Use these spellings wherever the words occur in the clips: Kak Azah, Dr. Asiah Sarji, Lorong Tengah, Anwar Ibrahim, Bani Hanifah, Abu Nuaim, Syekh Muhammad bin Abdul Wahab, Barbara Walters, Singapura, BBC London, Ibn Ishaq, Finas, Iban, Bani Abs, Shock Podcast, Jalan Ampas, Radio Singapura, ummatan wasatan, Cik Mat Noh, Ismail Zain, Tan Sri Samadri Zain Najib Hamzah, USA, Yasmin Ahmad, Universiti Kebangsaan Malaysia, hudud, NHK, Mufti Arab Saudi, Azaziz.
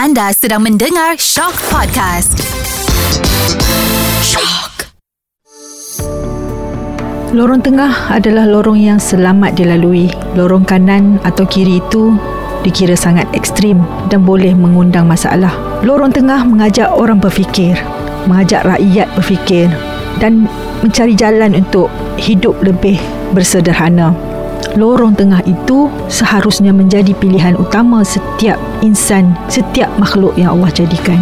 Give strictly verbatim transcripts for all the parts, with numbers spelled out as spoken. Anda sedang mendengar Shock Podcast. Shock. Lorong tengah adalah lorong yang selamat dilalui. Lorong kanan atau kiri itu dikira sangat ekstrim dan boleh mengundang masalah. Lorong tengah mengajak orang berfikir, mengajak rakyat berfikir dan mencari jalan untuk hidup lebih bersederhana. Lorong tengah itu seharusnya menjadi pilihan utama setiap insan, setiap makhluk yang Allah jadikan.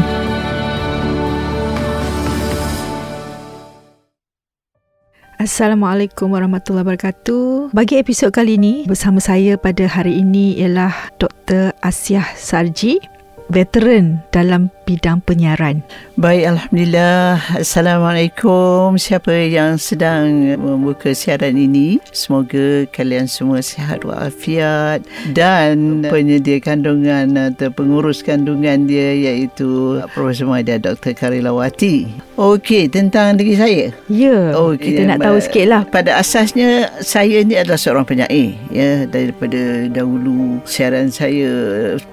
Assalamualaikum warahmatullahi wabarakatuh. Bagi episod kali ini, bersama saya pada hari ini ialah Doktor Asiah Sarji, veteran dalam bidang penyiaran. Baik, Alhamdulillah. Assalamualaikum. Siapa yang sedang membuka siaran ini, semoga kalian semua sihat walafiat. Dan penyedia kandungan atau pengurus kandungan dia, iaitu Profesor Madya Doktor Karilawati. Okey, tentang diri saya. Ya, okay, kita nak tahu sikit lah. Pada asasnya, saya ni adalah seorang penyair, ya. Daripada dahulu, siaran saya,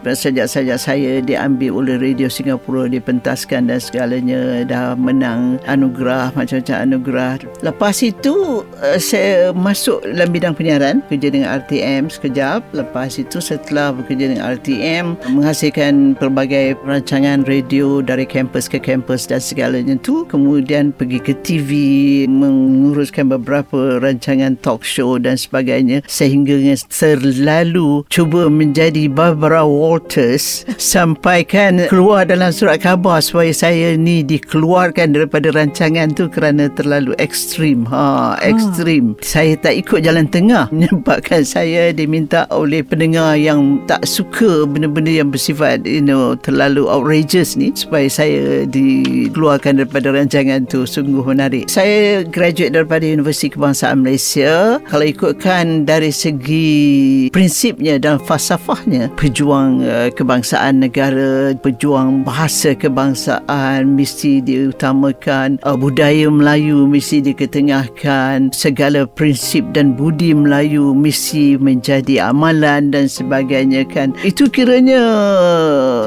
sejak-sejak saya diambil oleh Radio Singapura, dipentaskan dan segalanya, dah menang anugerah, macam-macam anugerah. Lepas itu saya masuk dalam bidang penyiaran, kerja dengan R T M sekejap. Lepas itu setelah bekerja dengan R T M, menghasilkan pelbagai perancangan radio dari kampus ke kampus dan segalanya tu. Kemudian pergi ke T V, menguruskan beberapa rancangan talk show dan sebagainya, sehingga selalu cuba menjadi Barbara Walters sampaikan keluar dalam surat khabar supaya saya ni dikeluarkan daripada rancangan tu kerana terlalu ekstrim. Ha, ekstrim. Ha. Saya tak ikut jalan tengah, menyebabkan saya diminta oleh pendengar yang tak suka benda-benda yang bersifat, you know, terlalu outrageous ni, supaya saya dikeluarkan daripada rancangan tu. Sungguh menarik. Saya graduate daripada Universiti Kebangsaan Malaysia. Kalau ikutkan dari segi prinsipnya dan falsafahnya, pejuang uh, kebangsaan negara, pejuang bahasa kebangsaan mesti diutamakan, uh, budaya Melayu mesti diketengahkan, segala prinsip dan budi Melayu mesti menjadi amalan dan sebagainya, kan. Itu kiranya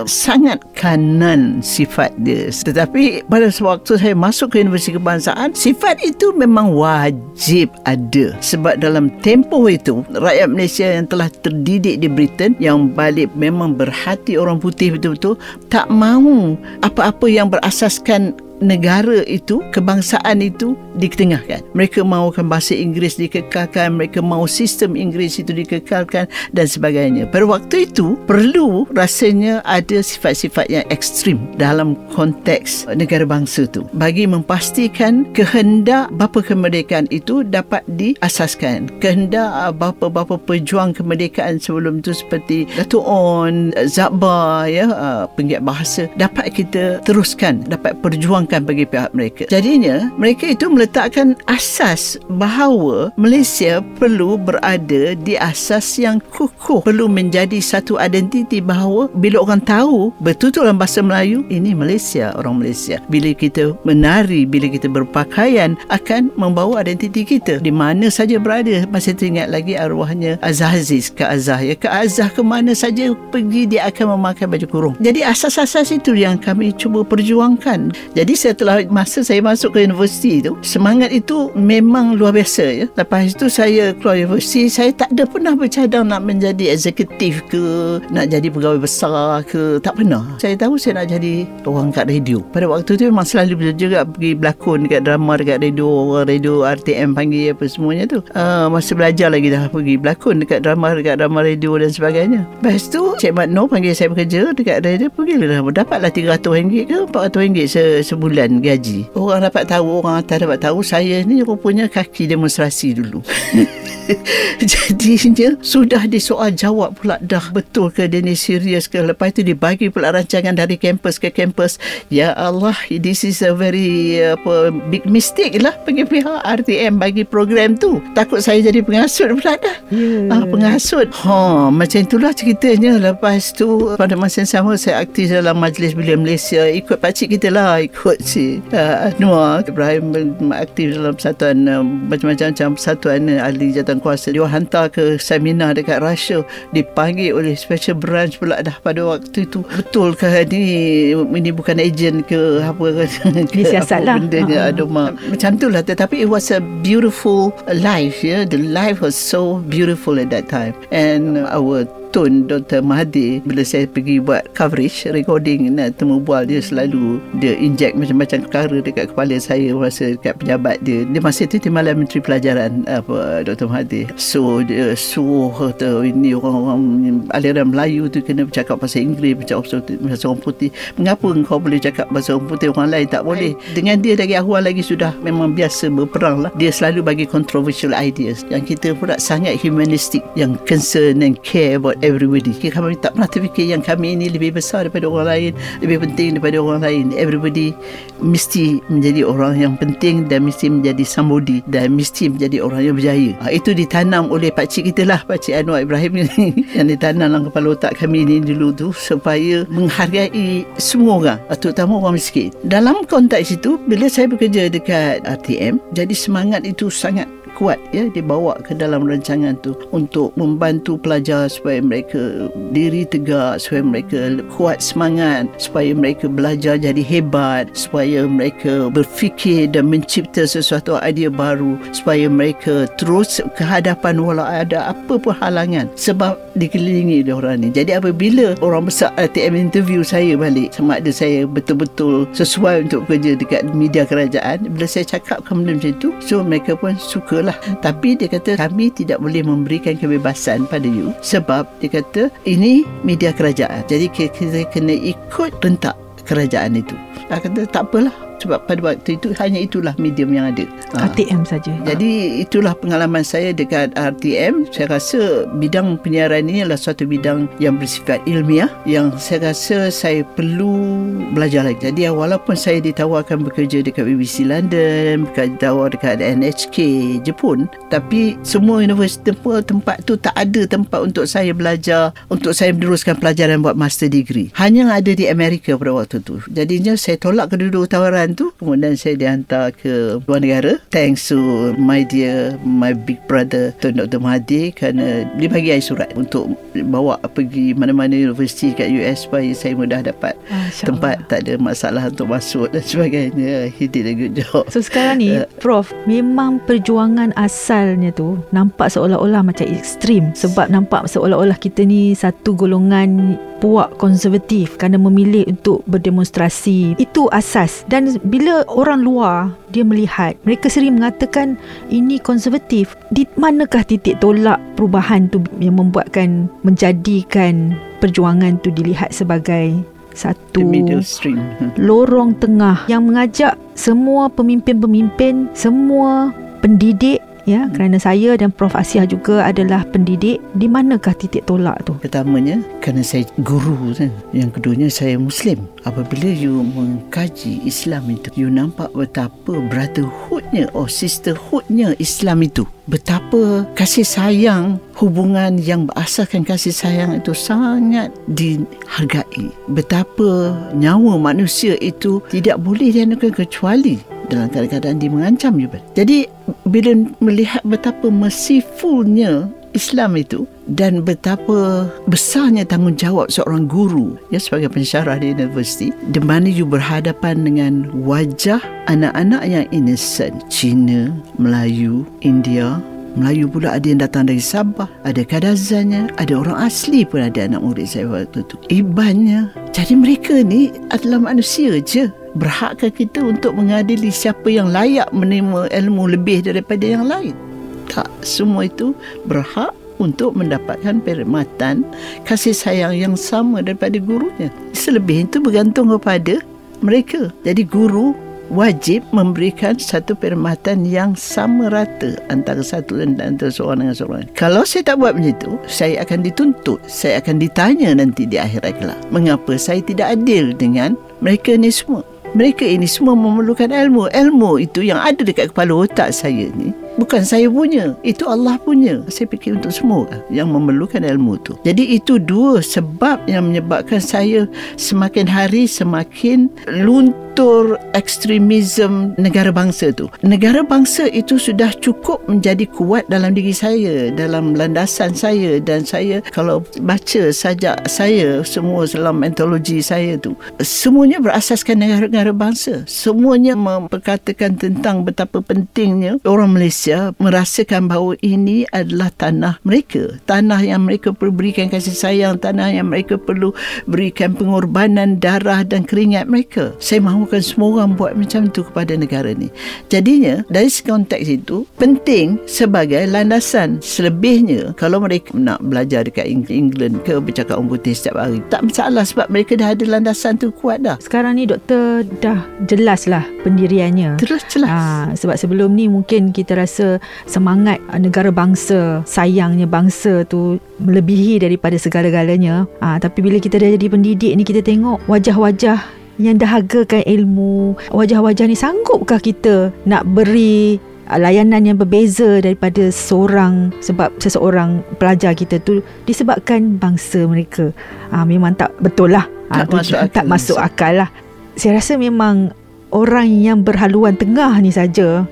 sangat kanan sifat dia. Tetapi pada waktu saya masuk ke Universiti Kebangsaan, sifat itu memang wajib ada. Sebab dalam tempoh itu, rakyat Malaysia yang telah terdidik di Britain, yang balik memang berhati orang putih betul-betul, tak mahu apa-apa yang berasaskan negara itu, kebangsaan itu diketengahkan. Mereka mahukan bahasa Inggeris dikekalkan, mereka mahu sistem Inggeris itu dikekalkan dan sebagainya. Pada waktu itu, perlu rasanya ada sifat-sifat yang ekstrim dalam konteks negara bangsa itu, bagi mempastikan kehendak bapa kemerdekaan itu dapat diasaskan. Kehendak bapa-bapa pejuang kemerdekaan sebelum itu seperti Datuk On, Zabah, ya, penggiat bahasa, dapat kita teruskan, dapat perjuang bagi pihak mereka. Jadinya mereka itu meletakkan asas bahawa Malaysia perlu berada di asas yang kukuh, perlu menjadi satu identiti bahawa bila orang tahu bertutur dalam bahasa Melayu, ini Malaysia, orang Malaysia. Bila kita menari, bila kita berpakaian, akan membawa identiti kita di mana saja berada. Masih teringat lagi arwahnya Azaziz, Kak Azah, ya. Kak Azah ke mana saja pergi, dia akan memakai baju kurung. Jadi asas-asas itu yang kami cuba perjuangkan. Jadi setelah masa saya masuk ke universiti tu, semangat itu memang luar biasa, ya. Lepas itu saya keluar universiti, saya tak ada pernah bercadang nak menjadi eksekutif ke, nak jadi pegawai besar ke, tak pernah. Saya tahu saya nak jadi orang kat radio. Pada waktu tu memang selalu juga pergi berlakon dekat drama, dekat radio, orang radio R T M panggil apa semuanya tu. Uh, masa belajar lagi dah pergi berlakon dekat drama, dekat drama radio dan sebagainya. Lepas tu Cik Mat Noh panggil saya bekerja dekat radio, pergilah, dapatlah tiga ratus ringgit ke empat ratus ringgit se sebulan gaji. Orang dapat tahu, orang atas dapat tahu saya ni rupanya kaki demonstrasi dulu. Jadinya sudah disoal jawab pula dah, betul ke dia ni, serius ke. Lepas itu dibagi pula rancangan dari kampus ke kampus. Ya Allah, this is a very apa, big mistake lah bagi pihak R T M bagi program tu. Takut saya jadi pengasut pula dah. Yeah. Ah, pengasut. Ha, macam itulah ceritanya. Lepas tu pada masa yang sama saya aktif dalam Majlis Belia Malaysia, ikut pakcik kita lah, ikut si uh, Anwar Ibrahim aktif dalam satuan uh, macam-macam satuan uh, ahli jawatankuasa. Dia hantar ke seminar dekat Russia, dipanggil oleh special branch pula dah pada waktu itu. Betul ke ini, ini bukan ejen ke apa ke siasat lah benda ada macam itulah. Tetapi it was a beautiful life, yeah. The life was so beautiful at that time. And uh, our Tun Doktor Mahathir, bila saya pergi buat coverage, recording, nak temu bual, dia selalu dia inject macam-macam perkara dekat kepala saya masa dekat penjabat dia. Dia masa tu timbalan Menteri Pelajaran apa, Doktor Mahathir. So dia suruh tu, ini orang-orang aliran Melayu tu kena bercakap bahasa Inggeris, bahasa orang putih. Mengapa kau boleh cakap bahasa orang putih, orang lain tak boleh? Dengan dia lagi awal lagi sudah memang biasa berperang lah. Dia selalu bagi controversial ideas yang kita pula sangat humanistic, yang concern and care about everybody. Kami tak pernah terfikir yang kami ini lebih besar daripada orang lain, lebih penting daripada orang lain. Everybody mesti menjadi orang yang penting dan mesti menjadi somebody dan mesti menjadi orang yang berjaya. Ha, itu ditanam oleh pakcik kita lah, pakcik Anwar Ibrahim ni yang ditanam dalam kepala otak kami ni dulu tu, supaya menghargai semua orang, terutama orang miskin. Dalam konteks itu, bila saya bekerja dekat R T M, jadi semangat itu sangat kuat, ya, dibawa ke dalam rancangan tu untuk membantu pelajar supaya mereka diri tegak, supaya mereka kuat semangat, supaya mereka belajar jadi hebat, supaya mereka berfikir dan mencipta sesuatu idea baru, supaya mereka terus ke hadapan walau ada apa pun halangan, sebab dikelilingi oleh orang ni. Jadi apabila orang besar R T M interview saya balik, sama ada saya betul-betul sesuai untuk kerja dekat media kerajaan, bila saya cakap benda macam tu, so mereka pun suka. Tapi dia kata, kami tidak boleh memberikan kebebasan pada you, sebab dia kata ini media kerajaan, jadi kita kena ikut rentak kerajaan itu. Dia kata tak apalah, sebab pada waktu itu hanya itulah medium yang ada, R T M saja. Jadi itulah pengalaman saya dekat R T M. Saya rasa bidang penyiaran ini adalah suatu bidang yang bersifat ilmiah, yang saya rasa saya perlu belajar lagi. Jadi walaupun saya ditawarkan bekerja dekat B B C London, ditawar dekat N H K Jepun, tapi semua universiti tempat tu tak ada tempat untuk saya belajar, untuk saya meneruskan pelajaran buat master degree. Hanya ada di Amerika pada waktu tu. Jadinya saya tolak kedua-dua tawaran tu, kemudian saya dihantar ke luar negara, thanks to my dear, my big brother Tun Doktor Mahathir, kerana dia bagi saya surat untuk bawa pergi mana-mana universiti kat U S supaya saya mudah dapat Asya tempat, Allah. Tak ada masalah untuk masuk dan sebagainya. He did a good job. So sekarang ni Prof, memang perjuangan asalnya tu nampak seolah-olah macam ekstrim, sebab nampak seolah-olah kita ni satu golongan puak konservatif kerana memilih untuk berdemonstrasi. Itu asas. Dan bila orang luar dia melihat, mereka sering mengatakan ini konservatif. Di manakah titik tolak perubahan tu yang membuatkan, menjadikan perjuangan tu dilihat sebagai satu lorong tengah yang mengajak semua pemimpin-pemimpin, semua pendidik, ya, kerana saya dan Prof Asiah juga adalah pendidik. Di manakah titik tolak tu? Pertamanya, kerana saya guru kan? Yang keduanya, saya Muslim. Apabila you mengkaji Islam itu, you nampak betapa brotherhoodnya or sisterhoodnya Islam itu. Betapa kasih sayang, hubungan yang berasaskan kasih sayang itu sangat dihargai. Betapa nyawa manusia itu tidak boleh dianukan kecuali dalam keadaan dia mengancam juga. Jadi bila melihat betapa mercifulnya Islam itu dan betapa besarnya tanggungjawab seorang guru, ya, sebagai pensyarah di universiti, di mana you berhadapan dengan wajah anak-anak yang innocent, Cina, Melayu, India. Melayu pula ada yang datang dari Sabah, ada Kak Azahnya, ada orang asli pun ada anak murid saya waktu itu. Ibannya. Jadi mereka ni adalah manusia je. Berhakkah kita untuk mengadili siapa yang layak menerima ilmu lebih daripada yang lain? Tak, semua itu berhak untuk mendapatkan perkhidmatan kasih sayang yang sama daripada gurunya. Selebih itu bergantung kepada mereka. Jadi guru wajib memberikan satu perkhidmatan yang sama rata antara satu dan antara seorang dengan seorang. Kalau saya tak buat macam itu, saya akan dituntut, saya akan ditanya nanti di akhirat kelak, mengapa saya tidak adil dengan mereka ni semua. Mereka ini semua memerlukan ilmu. Ilmu itu yang ada dekat kepala otak saya ni bukan saya punya, itu Allah punya. Saya fikir untuk semua yang memerlukan ilmu tu. Jadi itu dua sebab yang menyebabkan saya semakin hari semakin luntur struktur ekstremisme negara bangsa tu. Negara bangsa itu sudah cukup menjadi kuat dalam diri saya, dalam landasan saya, dan saya kalau baca sajak saya semua dalam antologi saya tu, semuanya berasaskan negara-negara bangsa. Semuanya memperkatakan tentang betapa pentingnya orang Malaysia merasakan bahawa ini adalah tanah mereka, tanah yang mereka perlu berikan kasih sayang, tanah yang mereka perlu berikan pengorbanan darah dan keringat mereka. Saya mahukan semua orang buat macam tu kepada negara ni. Jadinya dari konteks itu penting sebagai landasan. Selebihnya kalau mereka nak belajar dekat England ke, bercakap orang putih setiap hari, tak masalah sebab mereka dah ada landasan tu kuat dah. Sekarang ni doktor dah jelaslah pendiriannya. Terus jelas. Ha, sebab sebelum ni mungkin kita rasa semangat negara bangsa, sayangnya bangsa tu melebihi daripada segala-galanya. Ha, tapi bila kita dah jadi pendidik ni, kita tengok wajah-wajah yang dahagakan ilmu, wajah-wajah ni, sanggupkah kita nak beri layanan yang berbeza daripada seorang, sebab seseorang pelajar kita tu disebabkan bangsa mereka. Ha, memang tak betul lah. Ha, tak, masuk akal, tak masuk akal lah. Saya rasa memang orang yang berhaluan tengah ni saja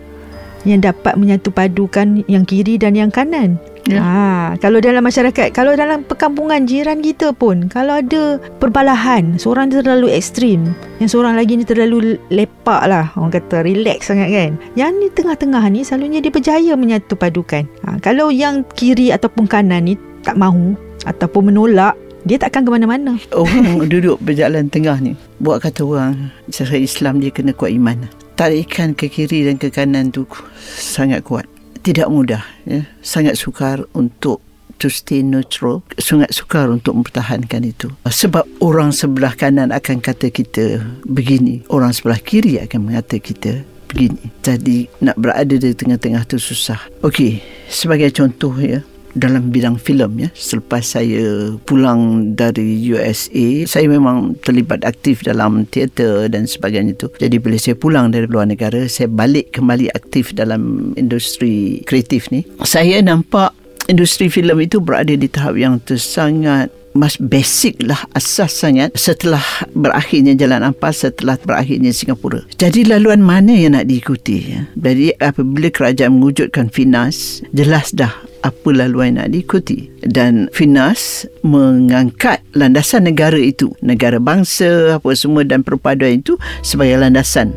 yang dapat menyatu padukan yang kiri dan yang kanan. Ya. Ha, kalau dalam masyarakat, kalau dalam perkampungan jiran kita pun, kalau ada perbalahan, seorang terlalu ekstrim, yang seorang lagi ni terlalu lepak lah, orang kata relax sangat kan, yang ni tengah-tengah ni selalunya dia berjaya menyatu padukan. Ha, kalau yang kiri ataupun kanan ni tak mahu ataupun menolak, dia takkan ke mana-mana. Orang duduk berjalan tengah ni, buat kata orang cara Islam dia kena kuat iman. Tarikan ke kiri dan ke kanan tu sangat kuat. Tidak mudah, ya. Sangat sukar untuk to stay neutral, sangat sukar untuk mempertahankan itu. Sebab orang sebelah kanan akan kata kita begini, orang sebelah kiri akan mengata kita begini. Jadi nak berada di tengah-tengah tu susah. Okey, sebagai contoh ya, dalam bidang filem ya, selepas saya pulang dari U S A, saya memang terlibat aktif dalam teater dan sebagainya tu. Jadi bila saya pulang dari luar negara, saya balik kembali aktif dalam industri kreatif ni. Saya nampak industri filem itu berada di tahap yang tersangat mas basic lah, asas sangat, setelah berakhirnya Jalan Ampas, setelah berakhirnya Singapura. Jadi laluan mana yang nak diikuti? Jadi apabila kerajaan mewujudkan Finas, jelas dah apa laluan nak diikuti. Dan Finas mengangkat landasan negara itu, negara bangsa apa semua dan perpaduan itu sebagai landasan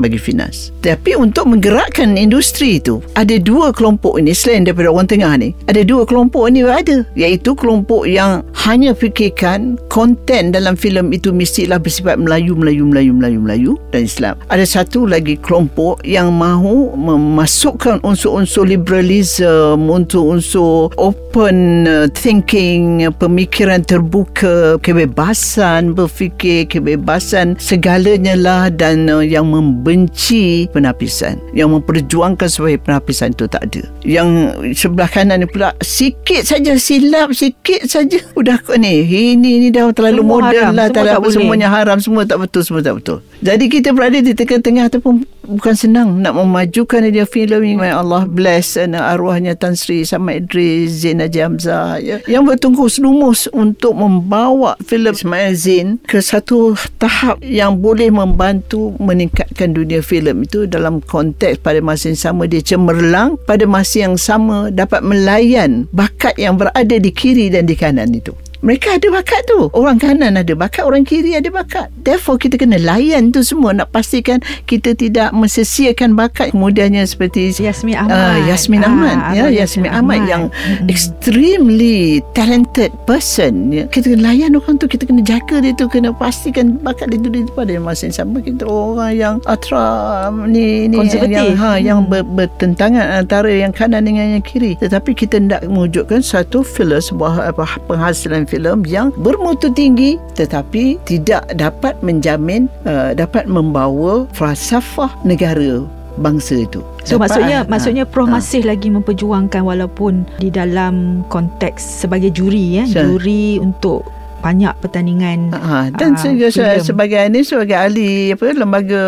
bagi Finas. Tapi untuk menggerakkan industri itu, ada dua kelompok ini, selain daripada orang tengah ni, ada dua kelompok ini ada, iaitu kelompok yang hanya fikirkan konten dalam filem itu mestilah bersifat Melayu, Melayu, Melayu, Melayu, Melayu dan Islam. Ada satu lagi kelompok yang mahu memasukkan unsur-unsur liberalism, unsur-unsur open thinking, pemikiran terbuka, kebebasan berfikir, kebebasan segalanya lah, dan yang membuat benci penapisan, yang memperjuangkan supaya penapisan itu tak ada. Yang sebelah kanan ni pula sikit saja silap, sikit saja udah kot ni, ini ni dah terlalu semua modern haram, lah semua tak apa, semuanya haram, semua tak betul, semua tak betul. Jadi kita berada di tengah-tengah ataupun bukan senang nak memajukan dia filem. Ya Allah bless arwahnya Tan Sri Samadri Zain Najib Hamzah ya, yang bertungkus lumus untuk membawa filem Ismail Zain ke satu tahap yang boleh membantu meningkatkan dunia filem itu dalam konteks pada masa yang sama dia cemerlang, pada masa yang sama dapat melayan bakat yang berada di kiri dan di kanan itu. Mereka ada bakat tu. Orang kanan ada bakat, orang kiri ada bakat. Therefore, kita kena layan tu semua. Nak pastikan kita tidak mensia-siakan bakat. Kemudiannya seperti Yasmin Ahmad. Uh, Yasmin Ahmad. Ah, ya, Yasmin Ahmad, Ahmad yang hmm. extremely talented person. Ya. Kita kena layan orang tu. Kita kena jaga dia tu. Kena pastikan bakat dia tu. Pada masa yang sama, kita orang yang atra ni, ni yang, ha, hmm. yang ber, bertentangan antara yang kanan dengan yang kiri. Tetapi kita nak mewujudkan satu filem, sebuah apa, penghasilan filem yang bermutu tinggi tetapi tidak dapat menjamin uh, dapat membawa falsafah negara bangsa itu. So dapat, maksudnya ha, maksudnya Prof ha, masih lagi memperjuangkan walaupun di dalam konteks sebagai juri ya, sure. juri untuk banyak pertandingan. Uh-huh. Dan uh, se- sebagai ini sebagai ahli apa lembaga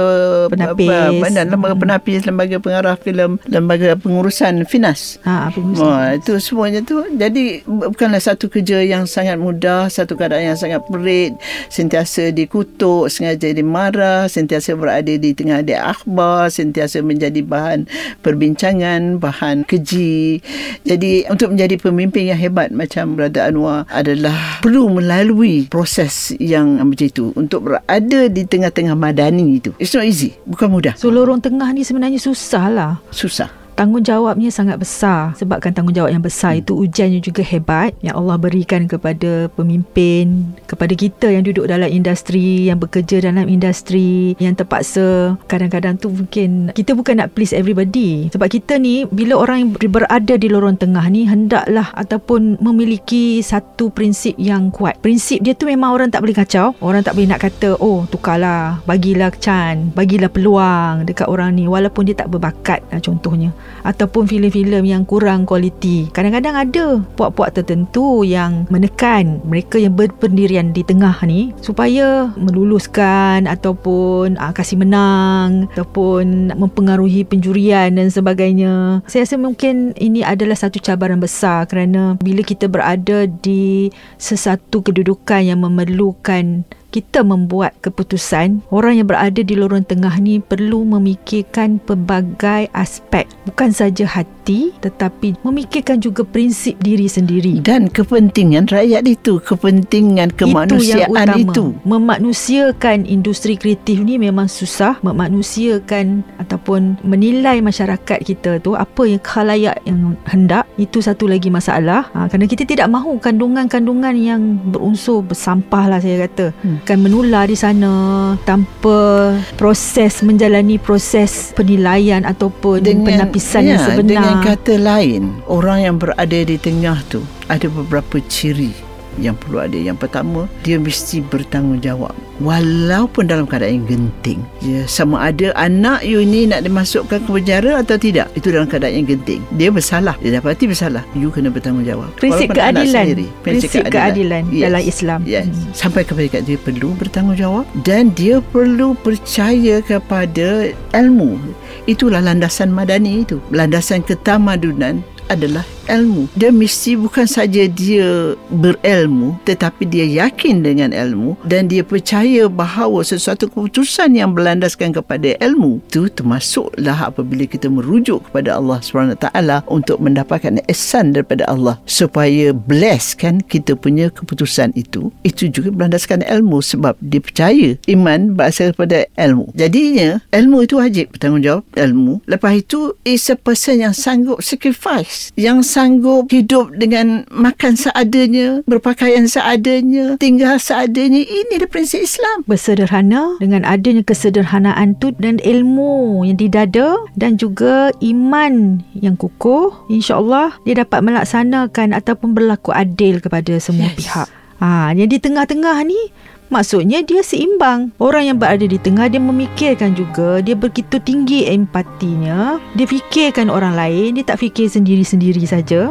penapis, apa, lembaga penapis, lembaga pengarah filem, lembaga pengurusan Finas. Ha, pengurusan. Oh, itu semuanya tu. Jadi bukanlah satu kerja yang sangat mudah, satu keadaan yang sangat perit, sentiasa dikutuk, sengaja dimarah, sentiasa berada di tengah di akhbar, sentiasa menjadi bahan perbincangan, bahan keji. Jadi untuk menjadi pemimpin yang hebat macam Brother Anwar adalah perlu melalui proses yang macam itu, untuk berada di tengah-tengah madani itu. It's not easy. Bukan mudah. So lorong tengah ni sebenarnya susah lah. Susah. Tanggungjawabnya sangat besar. Sebabkan tanggungjawab yang besar hmm. itu ujiannya juga hebat yang Allah berikan kepada pemimpin, kepada kita yang duduk dalam industri, yang bekerja dalam industri, yang terpaksa kadang-kadang tu mungkin kita bukan nak please everybody. Sebab kita ni bila orang yang berada di lorong tengah ni hendaklah ataupun memiliki satu prinsip yang kuat. Prinsip dia tu memang orang tak boleh kacau. Orang tak boleh nak kata, oh tukarlah, bagilah chance, bagilah peluang dekat orang ni walaupun dia tak berbakat contohnya, ataupun filem-filem yang kurang kualiti. Kadang-kadang ada puak-puak tertentu yang menekan mereka yang berpendirian di tengah ni supaya meluluskan ataupun aa, kasih menang ataupun mempengaruhi penjurian dan sebagainya. Saya rasa mungkin ini adalah satu cabaran besar kerana bila kita berada di sesuatu kedudukan yang memerlukan kita membuat keputusan, orang yang berada di lorong tengah ni perlu memikirkan pelbagai aspek, bukan saja hati tetapi memikirkan juga prinsip diri sendiri dan kepentingan rakyat itu, kepentingan kemanusiaan itu, yang itu. Memanusiakan industri kreatif ni memang susah. Memanusiakan ataupun menilai masyarakat kita tu apa yang khalayak yang hendak, itu satu lagi masalah. Ha, kerana kita tidak mahu kandungan-kandungan yang berunsur bersampah lah saya kata. Hmm. Akan menular di sana tanpa proses, menjalani proses penilaian ataupun dengan, penapisan ya, yang sebenar. Dengan kata lain, orang yang berada di tengah tu ada beberapa ciri yang perlu ada. Yang pertama, dia mesti bertanggungjawab walaupun dalam keadaan genting. Ya, sama ada anak you ni nak dimasukkan ke penjara atau tidak, itu dalam keadaan genting. Dia bersalah, dia dapati bersalah, you kena bertanggungjawab. Prinsip keadilan, prinsip keadilan, keadilan yes. dalam Islam. Yes. Hmm. Sampai kepada kat dia perlu bertanggungjawab dan dia perlu percaya kepada ilmu. Itulah landasan madani itu. Landasan ketamadunan adalah ilmu. Dia mesti bukan saja dia berilmu tetapi dia yakin dengan ilmu dan dia percaya bahawa sesuatu keputusan yang berlandaskan kepada ilmu itu, termasuklah apabila kita merujuk kepada Allah subhanahu wa taala untuk mendapatkan ihsan daripada Allah supaya bless kan kita punya keputusan itu, itu juga berlandaskan ilmu sebab dia percaya iman berasal daripada ilmu. Jadinya ilmu itu wajib, bertanggungjawab ilmu. Lepas itu is a person yang sanggup sacrifice, yang sanggup hidup dengan makan seadanya, berpakaian seadanya, tinggal seadanya. Ini prinsip Islam. Bersederhana dengan adanya kesederhanaan tu dan ilmu yang di dada dan juga iman yang kukuh, insya-Allah dia dapat melaksanakan ataupun berlaku adil kepada semua yes. pihak. Ha, yang di tengah-tengah ni maksudnya dia seimbang. Orang yang berada di tengah dia memikirkan juga, dia begitu tinggi empatinya, dia fikirkan orang lain, dia tak fikir sendiri-sendiri saja.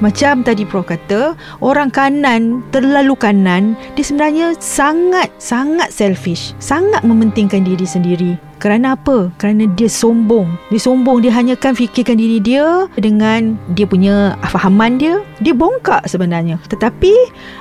Macam tadi Prof kata, orang kanan, terlalu kanan, dia sebenarnya sangat-sangat selfish, sangat mementingkan diri sendiri. Kerana apa? Kerana dia sombong. Dia sombong, dia hanyakan fikirkan diri dia dengan dia punya fahaman dia. Dia bongkak sebenarnya. Tetapi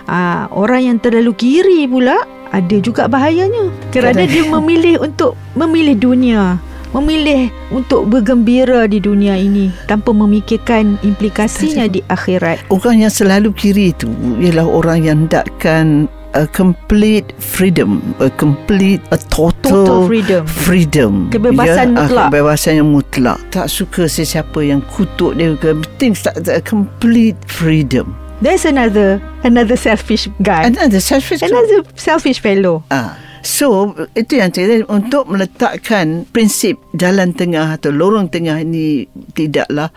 aa, orang yang terlalu kiri pula ada juga bahayanya. Kerana dia memilih untuk memilih dunia, memilih untuk bergembira di dunia ini tanpa memikirkan implikasinya di akhirat. Orang yang selalu kiri itu ialah orang yang hendakkan a complete freedom, a complete, a total, total freedom. freedom kebebasan ya, mutlak, kebebasan yang mutlak, tak suka sesiapa yang kutuk dia, penting a complete freedom. There's another another selfish guy, another selfish another selfish fellow. Ah, so itu yang saya untuk meletakkan prinsip jalan tengah atau lorong tengah ini tidaklah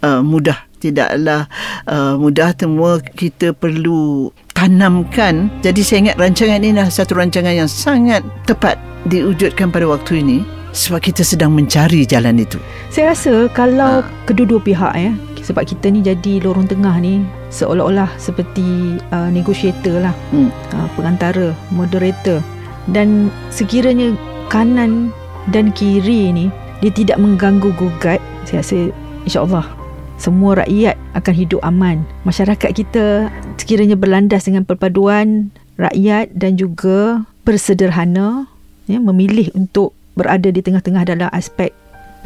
uh, mudah, tidaklah uh, mudah. Semua kita perlu tanamkan. Jadi saya ingat rancangan ini adalah satu rancangan yang sangat tepat diwujudkan pada waktu ini sebab kita sedang mencari jalan itu. Saya rasa kalau ha. kedua-dua pihak ya, Sebab kita ni jadi lorong tengah ni seolah-olah seperti uh, negotiator lah, hmm. uh, pengantara, moderator. Dan sekiranya kanan dan kiri ni dia tidak mengganggu gugat, saya rasa insyaAllah semua rakyat akan hidup aman. Masyarakat kita sekiranya berlandas dengan perpaduan rakyat dan juga bersederhana, ya, memilih untuk berada di tengah-tengah dalam aspek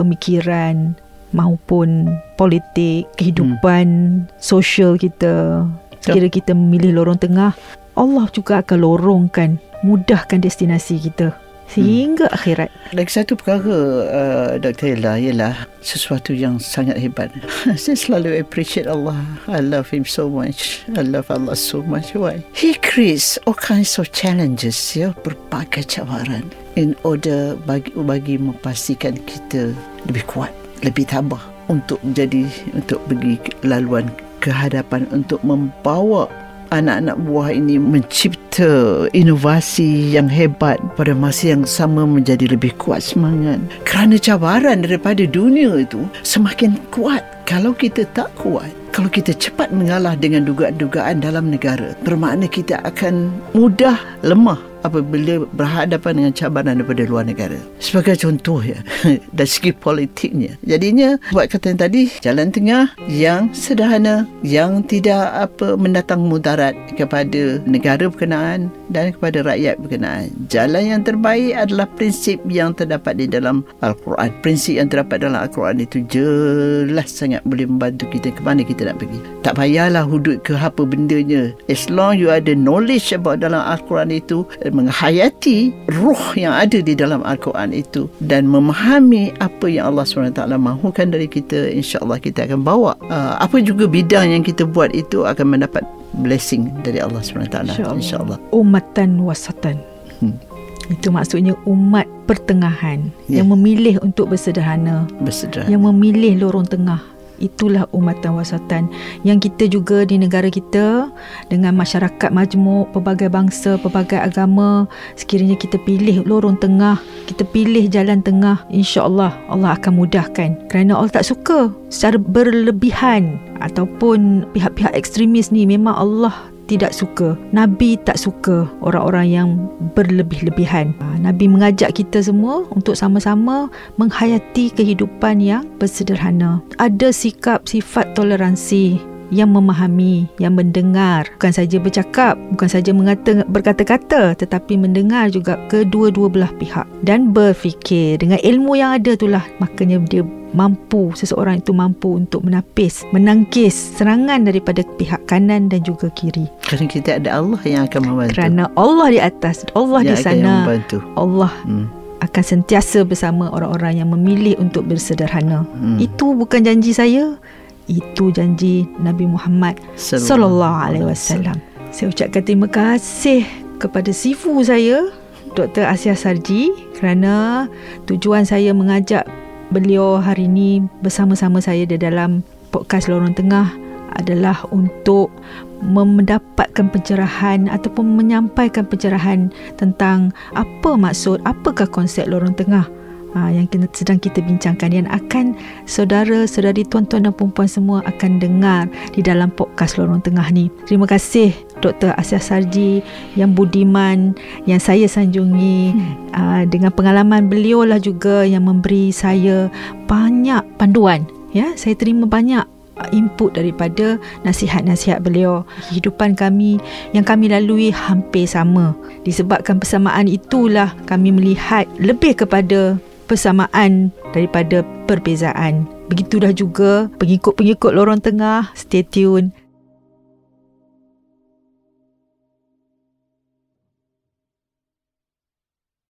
pemikiran maupun politik, kehidupan hmm. sosial kita. Sekiranya kita memilih lorong tengah, Allah juga akan lorongkan, mudahkan destinasi kita sehingga hmm. akhirat. Lagi satu perkara uh, Doktor Ella, ialah sesuatu yang sangat hebat. Saya selalu appreciate Allah. I love him so much. I love Allah so much. Why? He creates all kinds of challenges, ya, berbagai cabaran in order bagi, bagi memastikan kita lebih kuat, lebih tabah untuk menjadi, untuk pergi laluan ke hadapan, untuk membawa anak-anak buah ini mencipta inovasi yang hebat pada masa yang sama, menjadi lebih kuat semangat. Kerana cabaran daripada dunia itu semakin kuat kalau kita tak kuat. Kalau kita cepat mengalah dengan dugaan-dugaan dalam negara, bermakna kita akan mudah lemah apabila berhadapan dengan cabaran daripada luar negara. Sebagai contoh, ya, dari segi politiknya. Jadinya buat kata yang tadi, jalan tengah yang sederhana, yang tidak apa mendatang mudarat kepada negara berkenaan dan kepada rakyat berkenaan. Jalan yang terbaik adalah prinsip yang terdapat di dalam Al-Quran. Prinsip yang terdapat dalam Al-Quran itu jelas sangat boleh membantu kita ke mana kita nak pergi. Tak payahlah hudud ke apa bendanya. As long you ada knowledge about dalam Al-Quran itu, menghayati ruh yang ada di dalam Al-Quran itu dan memahami apa yang Allah subhanahu wa taala mahukan dari kita, insya-Allah kita akan bawa uh, apa juga bidang yang kita buat itu akan mendapat blessing dari Allah subhanahu wa taala, insya-Allah. Ummatan wasatan. Hmm. Itu maksudnya umat pertengahan, yeah, yang memilih untuk bersederhana, bersederhana, yang memilih lorong tengah. Itulah umatan wasatan yang kita juga di negara kita dengan masyarakat majmuk, pelbagai bangsa, pelbagai agama. Sekiranya kita pilih lorong tengah, kita pilih jalan tengah, insya-Allah Allah akan mudahkan. Kerana Allah tak suka secara berlebihan ataupun pihak-pihak ekstremis ni, memang Allah tidak suka. Nabi tak suka orang-orang yang berlebih-lebihan. Nabi mengajak kita semua untuk sama-sama menghayati kehidupan yang bersederhana. Ada sikap, sifat toleransi, yang memahami, yang mendengar, bukan saja bercakap, bukan saja mengata, berkata-kata, tetapi mendengar juga kedua-dua belah pihak dan berfikir dengan ilmu yang ada. Itulah makanya dia mampu, seseorang itu mampu untuk menapis, menangkis serangan daripada pihak kanan dan juga kiri. Kerana kita ada Allah yang akan membantu. Kerana Allah di atas, Allah yang di sana, Allah hmm. akan sentiasa bersama orang-orang yang memilih untuk bersederhana. hmm. Itu bukan janji saya, itu janji Nabi Muhammad sallallahu alaihi wasallam. Saya ucapkan terima kasih kepada sifu saya, Doktor Asiah Sarji, kerana tujuan saya mengajak beliau hari ini bersama-sama saya di dalam podcast Lorong Tengah adalah untuk mendapatkan pencerahan ataupun menyampaikan pencerahan tentang apa maksud, apakah konsep Lorong Tengah Ha, yang kita, sedang kita bincangkan, yang akan saudara-saudari, tuan-tuan dan puan-puan semua akan dengar di dalam podcast Lorong Tengah ni. Terima kasih Doktor Asiah Sarji yang budiman, yang saya sanjungi, hmm. ha, dengan pengalaman beliau lah juga yang memberi saya banyak panduan, ya. Saya terima banyak input daripada nasihat-nasihat beliau. Kehidupan kami yang kami lalui hampir sama. Disebabkan persamaan itulah kami melihat lebih kepada persamaan daripada perbezaan. Begitulah juga pengikut-pengikut Lorong Tengah. Stay tune.